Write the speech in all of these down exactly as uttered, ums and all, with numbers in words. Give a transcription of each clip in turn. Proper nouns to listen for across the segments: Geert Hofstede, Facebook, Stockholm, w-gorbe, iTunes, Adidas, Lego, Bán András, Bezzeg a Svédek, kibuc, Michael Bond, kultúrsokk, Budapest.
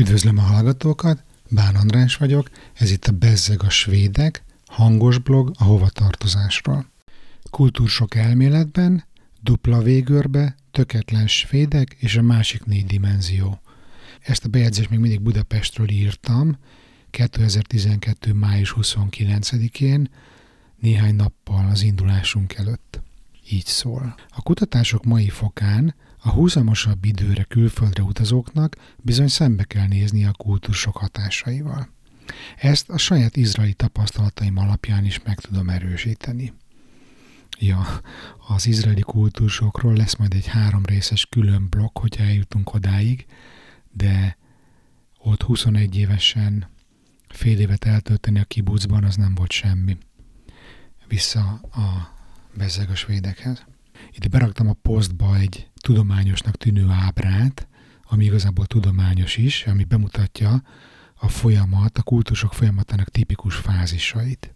Üdvözlöm a hallgatókat, Bán András vagyok, ez itt a Bezzeg a Svédek, hangos blog a hovatartozásról. Kultúrsokk elméletben, dupla végörbe, Toketlen svédek és a másik négy dimenzió. Ezt a bejegyzést még mindig Budapestről írtam, kétezer-tizenkettő. május huszonkilencedikén, néhány nappal az indulásunk előtt. Így szól. A kutatások mai fokán a húzamosabb időre külföldre utazóknak bizony szembe kell nézni a kultúrsokk hatásaival. Ezt a saját izraeli tapasztalataim alapján is meg tudom erősíteni. Ja, az izraeli kultúrsokról lesz majd egy háromrészes külön blokk, hogyha eljutunk odáig, de ott huszonegy évesen fél évet eltölteni a kibucban az nem volt semmi. Vissza a Bezzeg a svédekhez. Itt beraktam a posztba egy tudományosnak tűnő ábrát, ami igazából tudományos is, ami bemutatja a folyamat, a kultúrsokk folyamatának tipikus fázisait.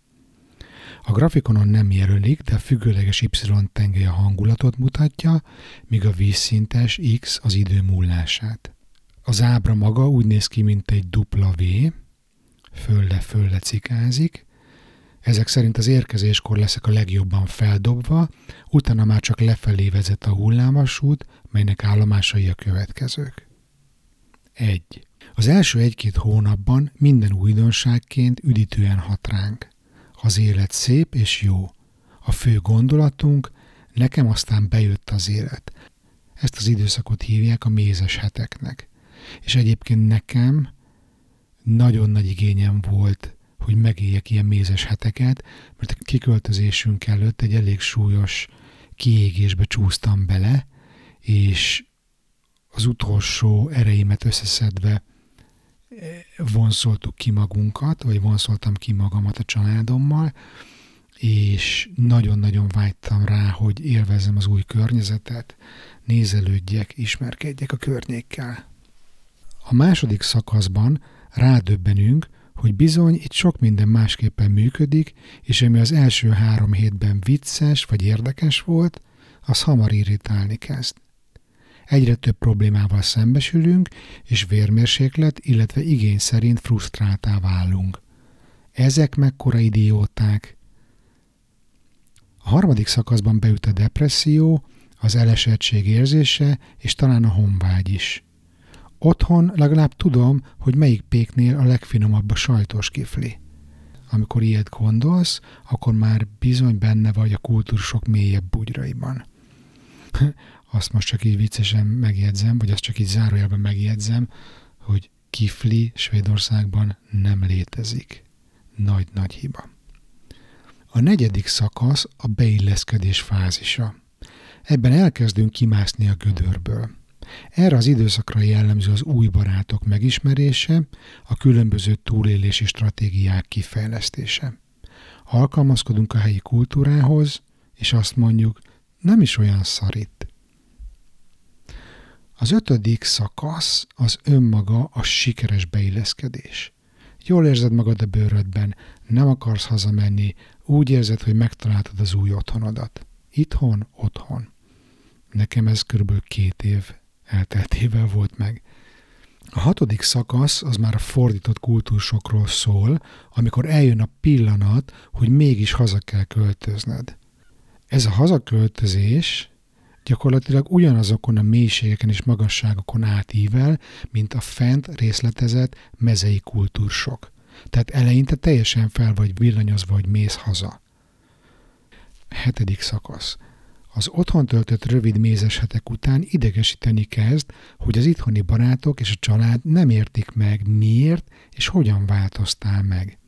A grafikonon nem jelölik, de a függőleges Y-tengely a hangulatot mutatja, míg a vízszintes X az idő múlását. Az ábra maga úgy néz ki, mint egy dupla V, fölle-fölle cikázik. Ezek szerint az érkezéskor leszek a legjobban feldobva, utána már csak lefelé vezet a hullámvasút, melynek állomásai a következők. egy. Az első egy-két hónapban minden újdonságként üdítően hat ránk. Az élet szép és jó. A fő gondolatunk, nekem aztán bejött az élet. Ezt az időszakot hívják a mézes heteknek. És egyébként nekem nagyon nagy igényem volt, hogy megéljek ilyen mézes heteket, mert a kiköltözésünk előtt egy elég súlyos kiégésbe csúsztam bele, és az utolsó ereimet összeszedve vonszoltuk ki magunkat, vagy vonszoltam ki magamat a családommal, és nagyon-nagyon vágytam rá, hogy élvezzem az új környezetet, nézelődjek, ismerkedjek a környékkel. A második szakaszban rádöbbenünk, hogy bizony itt sok minden másképpen működik, és ami az első három hétben vicces vagy érdekes volt, az hamar irritálni kezd. Egyre több problémával szembesülünk, és vérmérséklet, illetve igény szerint frusztráltá válunk. Ezek mekkora idióták! A harmadik szakaszban beüt a depresszió, az elesettség érzése, és talán a honvágy is. Otthon legalább tudom, hogy melyik péknél a legfinomabb a sajtos kifli. Amikor ilyet gondolsz, akkor már bizony benne vagy a kultúrsokk mélyebb bugyraiban. Azt most csak így viccesen megjegyzem, vagy azt csak így zárójelben megjegyzem, hogy kifli Svédországban nem létezik. Nagy-nagy hiba. A negyedik szakasz a beilleszkedés fázisa. Ebben elkezdünk kimászni a gödörből. Erre az időszakra jellemző az új barátok megismerése, a különböző túlélési stratégiák kifejlesztése. Alkalmazkodunk a helyi kultúrához, és azt mondjuk, nem is olyan szar itt. Az ötödik szakasz az önmaga a sikeres beilleszkedés. Jól érzed magad a bőrödben, nem akarsz hazamenni, úgy érzed, hogy megtaláltad az új otthonodat. Itthon, otthon. Nekem ez körülbelül két év elteltével volt meg. A hatodik szakasz az már a fordított kultúrsokról szól, amikor eljön a pillanat, hogy mégis haza kell költözned. Ez a hazaköltözés gyakorlatilag ugyanazokon a mélységeken és magasságokon átível, mint a fent részletezett mezei kultúrsokk. Tehát eleinte teljesen fel vagy villanyozva, vagy mész haza. Hetedik szakasz. Az otthon töltött rövid mézes hetek után idegesíteni kezd, hogy az itthoni barátok és a család nem értik meg, miért és hogyan változtál meg.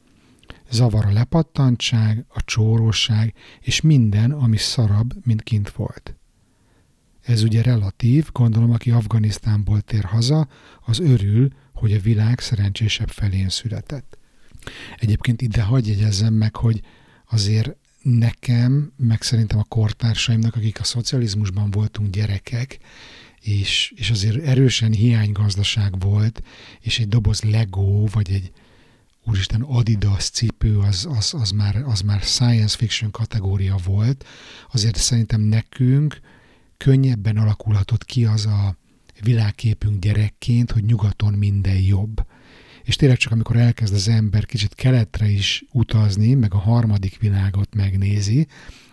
Zavar a lepattantság, a csóróság és minden, ami szarabb, mint kint volt. Ez ugye relatív, gondolom, aki Afganisztánból tér haza, az örül, hogy a világ szerencsésebb felén született. Egyébként ide hadd jegyezzem meg, hogy azért nekem, meg szerintem a kortársaimnak, akik a szocializmusban voltunk gyerekek, és, és azért erősen hiánygazdaság volt, és egy doboz Lego, vagy egy úristen Adidas cipő, az, az, az, már, az már science fiction kategória volt, azért szerintem nekünk könnyebben alakulhatott ki az a világképünk gyerekként, hogy nyugaton minden jobb. És tényleg csak amikor elkezd az ember kicsit keletre is utazni, meg a harmadik világot megnézi,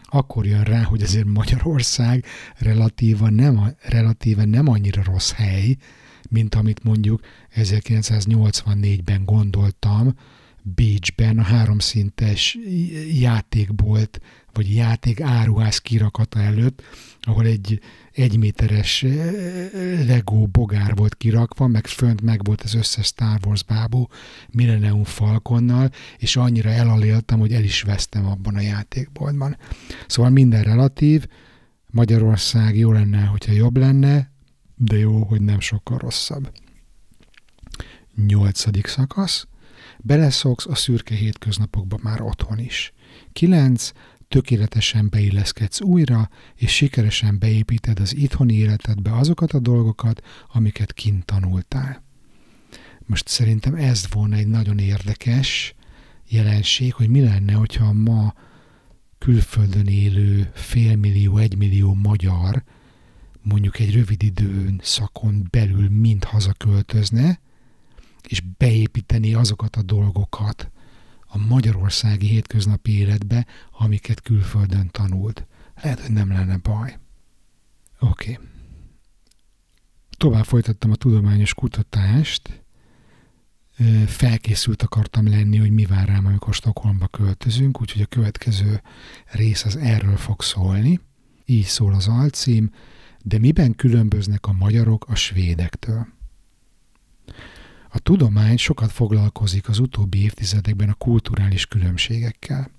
akkor jön rá, hogy azért Magyarország relatíva nem, relatíve nem annyira rossz hely, mint amit mondjuk ezerkilencszáznyolcvannégyben gondoltam, Bécsben a háromszintes játékbolt, vagy játék áruház kirakata előtt, ahol egy egyméteres Lego bogár volt kirakva, meg fönt meg volt az összes Star Wars bábú Millennium Falconnal, és annyira elaléltem, hogy el is vesztem abban a játékboltban. Szóval minden relatív, Magyarország jó lenne, hogyha jobb lenne, de jó, hogy nem sokkal rosszabb. Nyolcadik szakasz. Beleszoksz a szürke hétköznapokba már otthon is. kilenc. Tökéletesen beilleszkedsz újra, és sikeresen beépíted az itthoni életedbe azokat a dolgokat, amiket kint tanultál. Most szerintem ez volna egy nagyon érdekes jelenség, hogy mi lenne, hogyha ma külföldön élő félmillió, egymillió magyar mondjuk egy rövid időn szakon belül mind hazaköltözne, és beépíteni azokat a dolgokat a magyarországi hétköznapi életbe, amiket külföldön tanult. Lehet, hogy nem lenne baj. Oké. Okay. Tovább folytattam a tudományos kutatást. Felkészült akartam lenni, hogy mi vár rám, amikor Stockholmba költözünk, úgyhogy a következő rész az erről fog szólni. Így szól az alcím. De miben különböznek a magyarok a svédektől? A tudomány sokat foglalkozik az utóbbi évtizedekben a kulturális különbségekkel.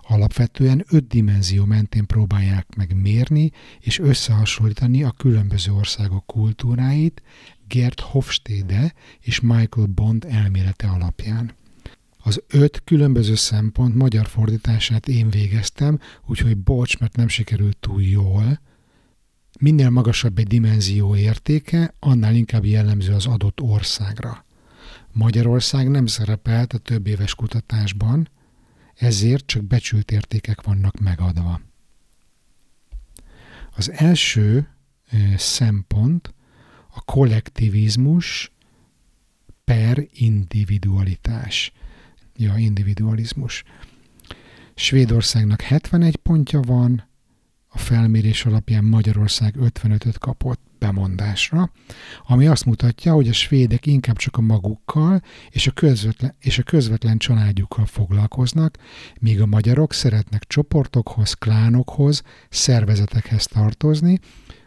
Alapvetően öt dimenzió mentén próbálják meg mérni és összehasonlítani a különböző országok kultúráit Geert Hofstede és Michael Bond elmélete alapján. Az öt különböző szempont magyar fordítását én végeztem, úgyhogy bocs, mert nem sikerült túl jól. Minél magasabb egy dimenzió értéke, annál inkább jellemző az adott országra. Magyarország nem szerepelt a több éves kutatásban, ezért csak becsült értékek vannak megadva. Az első szempont a kollektivizmus per individualitás. Ja, individualizmus. Svédországnak hetvenegy pontja van, a felmérés alapján Magyarország ötvenötöt kapott bemondásra, ami azt mutatja, hogy a svédek inkább csak a magukkal és a közvetlen, és a közvetlen családjukkal foglalkoznak, míg a magyarok szeretnek csoportokhoz, klánokhoz, szervezetekhez tartozni,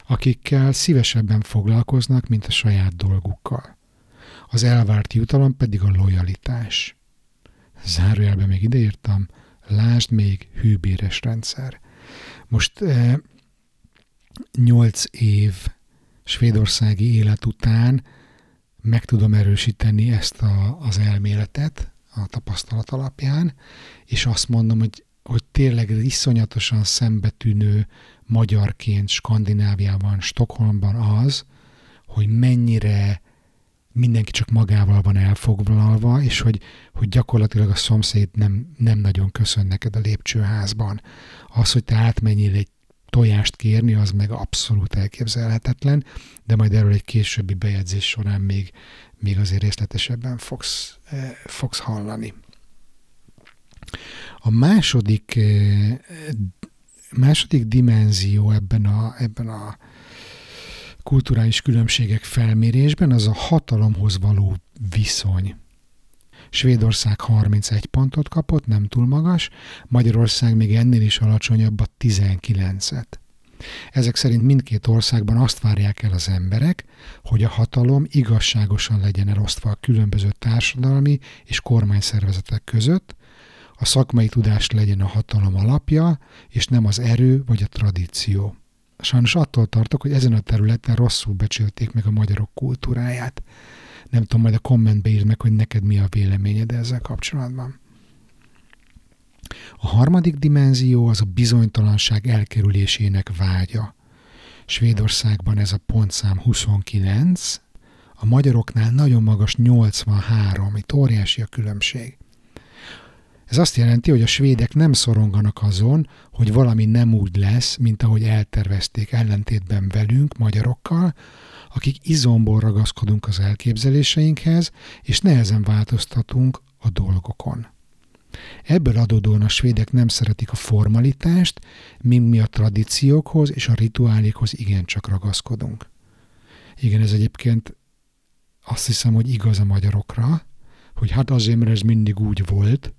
akikkel szívesebben foglalkoznak, mint a saját dolgukkal. Az elvárt jutalom pedig a lojalitás. Zárójelben még ideírtam, lásd még hűbéres rendszer. Most eh, nyolc év svédországi élet után meg tudom erősíteni ezt a, az elméletet a tapasztalat alapján, és azt mondom, hogy, hogy tényleg iszonyatosan szembetűnő magyarként Skandináviában, Stockholmban az, hogy mennyire mindenki csak magával van elfoglalva, és hogy, hogy gyakorlatilag a szomszéd nem, nem nagyon köszön neked a lépcsőházban. Az, hogy te átmenjél egy tojást kérni, az meg abszolút elképzelhetetlen, de majd erről egy későbbi bejegyzés során még, még azért részletesebben fogsz, eh, fogsz hallani. A második, eh, második dimenzió ebben a, ebben a kulturális különbségek felmérésben az a hatalomhoz való viszony. Svédország harmincegy pontot kapott, nem túl magas, Magyarország még ennél is alacsonyabbat, tizenkilencet. Ezek szerint mindkét országban azt várják el az emberek, hogy a hatalom igazságosan legyen elosztva a különböző társadalmi és kormányszervezetek között, a szakmai tudás legyen a hatalom alapja, és nem az erő vagy a tradíció. Sajnos attól tartok, hogy ezen a területen rosszul becsülték meg a magyarok kultúráját. Nem tudom, majd a kommentbe írd meg, hogy neked mi a véleményed ezzel kapcsolatban. A harmadik dimenzió az a bizonytalanság elkerülésének vágya. Svédországban ez a pontszám huszonkilenc, a magyaroknál nagyon magas nyolcvanhárom, itt óriási a különbség. Ez azt jelenti, hogy a svédek nem szoronganak azon, hogy valami nem úgy lesz, mint ahogy eltervezték, ellentétben velünk, magyarokkal, akik izomból ragaszkodunk az elképzeléseinkhez, és nehezen változtatunk a dolgokon. Ebből adódóan a svédek nem szeretik a formalitást, mint mi a tradíciókhoz és a rituálékhoz igencsak ragaszkodunk. Igen, ez egyébként azt hiszem, hogy igaz a magyarokra, hogy hát azért, mert ez mindig úgy volt,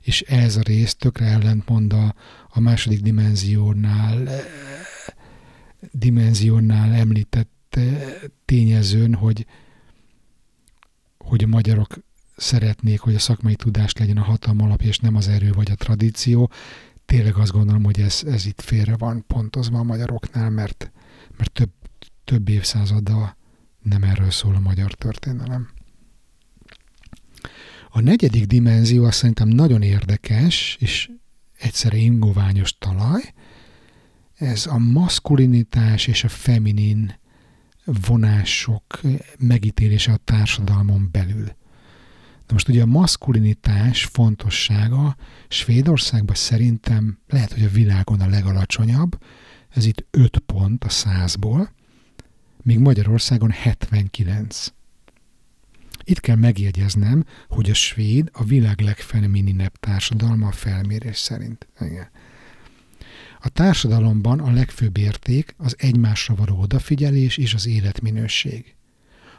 és ez a rész tökre ellentmond a, a második dimenziónál, dimenziónál említett tényezőn, hogy, hogy a magyarok szeretnék, hogy a szakmai tudás legyen a hatalom alapja, és nem az erő vagy a tradíció. Tényleg azt gondolom, hogy ez, ez itt félre van pontozva a magyaroknál, mert, mert több, több évszázaddal nem erről szól a magyar történelem. A negyedik dimenzió azt szerintem nagyon érdekes, és egyszerre ingoványos talaj. Ez a maszkulinitás és a feminin vonások megítélése a társadalmon belül. Na most ugye a maszkulinitás fontossága Svédországban szerintem lehet, hogy a világon a legalacsonyabb, ez itt öt pont a százból, míg Magyarországon hetvenkilenc. Itt kell megjegyeznem, hogy a svéd a világ legfemininebb társadalma a felmérés szerint. Igen. A társadalomban a legfőbb érték az egymásra való odafigyelés és az életminőség.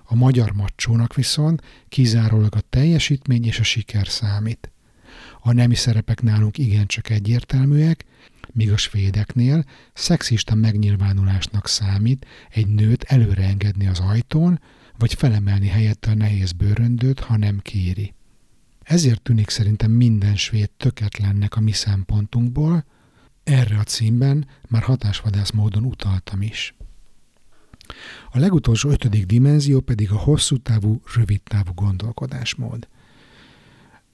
A magyar macsónak viszont kizárólag a teljesítmény és a siker számít. A nemi szerepek nálunk igencsak egyértelműek, míg a svédeknél szexista megnyilvánulásnak számít egy nőt előre engedni az ajtón, vagy felemelni helyette a nehéz bőröndöt, ha nem kéri. Ezért tűnik szerintem minden svéd tökéletlennek a mi szempontunkból, erre a címben már hatásvadász módon utaltam is. A legutolsó ötödik dimenzió pedig a hosszú távú, rövid távú gondolkodásmód.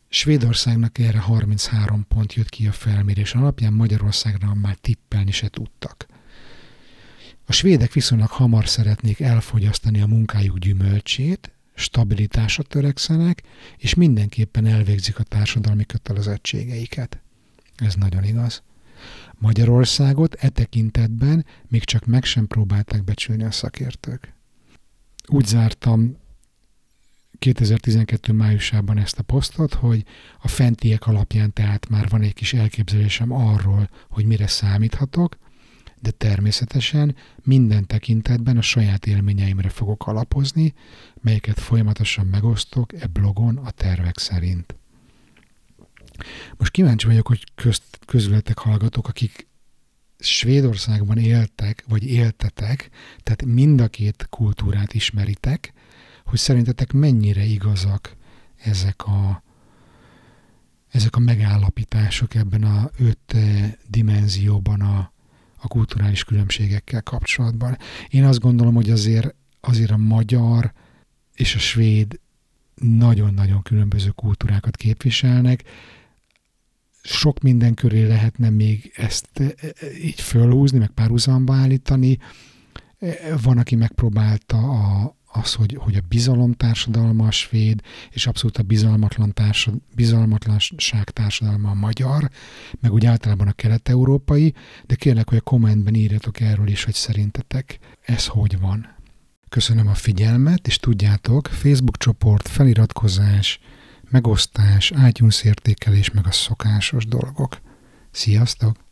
Svédországnak erre harminchárom pont jött ki a felmérés alapján, Magyarországra már tippelni se tudtak. A svédek viszonylag hamar szeretnék elfogyasztani a munkájuk gyümölcsét, stabilitásra törekszenek, és mindenképpen elvégzik a társadalmi kötelezettségeiket. Ez nagyon igaz. Magyarországot e tekintetben még csak meg sem próbálták becsülni a szakértők. Úgy zártam kétezer-tizenkettő májusában ezt a posztot, hogy a fentiek alapján tehát már van egy kis elképzelésem arról, hogy mire számíthatok, de természetesen minden tekintetben a saját élményeimre fogok alapozni, melyeket folyamatosan megosztok e blogon a tervek szerint. Most kíváncsi vagyok, hogy közt, közületek hallgatók, akik Svédországban éltek, vagy éltetek, tehát mind a két kultúrát ismeritek, hogy szerintetek mennyire igazak ezek a, ezek a megállapítások ebben a öt dimenzióban a, a kulturális különbségekkel kapcsolatban. Én azt gondolom, hogy azért, azért a magyar és a svéd nagyon-nagyon különböző kultúrákat képviselnek. Sok minden köré lehetne még ezt így fölhúzni, meg párhuzamba állítani. Van, aki megpróbálta a, az, hogy, hogy a bizalom társadalma a svéd, és abszolút a bizalmatlan társa, bizalmatlanság társadalma a magyar, meg úgy általában a kelet-európai, de kérlek, hogy a kommentben írjatok erről is, hogy szerintetek ez hogy van. Köszönöm a figyelmet, és tudjátok, Facebook csoport, feliratkozás, megosztás, iTunes értékelés, meg a szokásos dolgok. Sziasztok!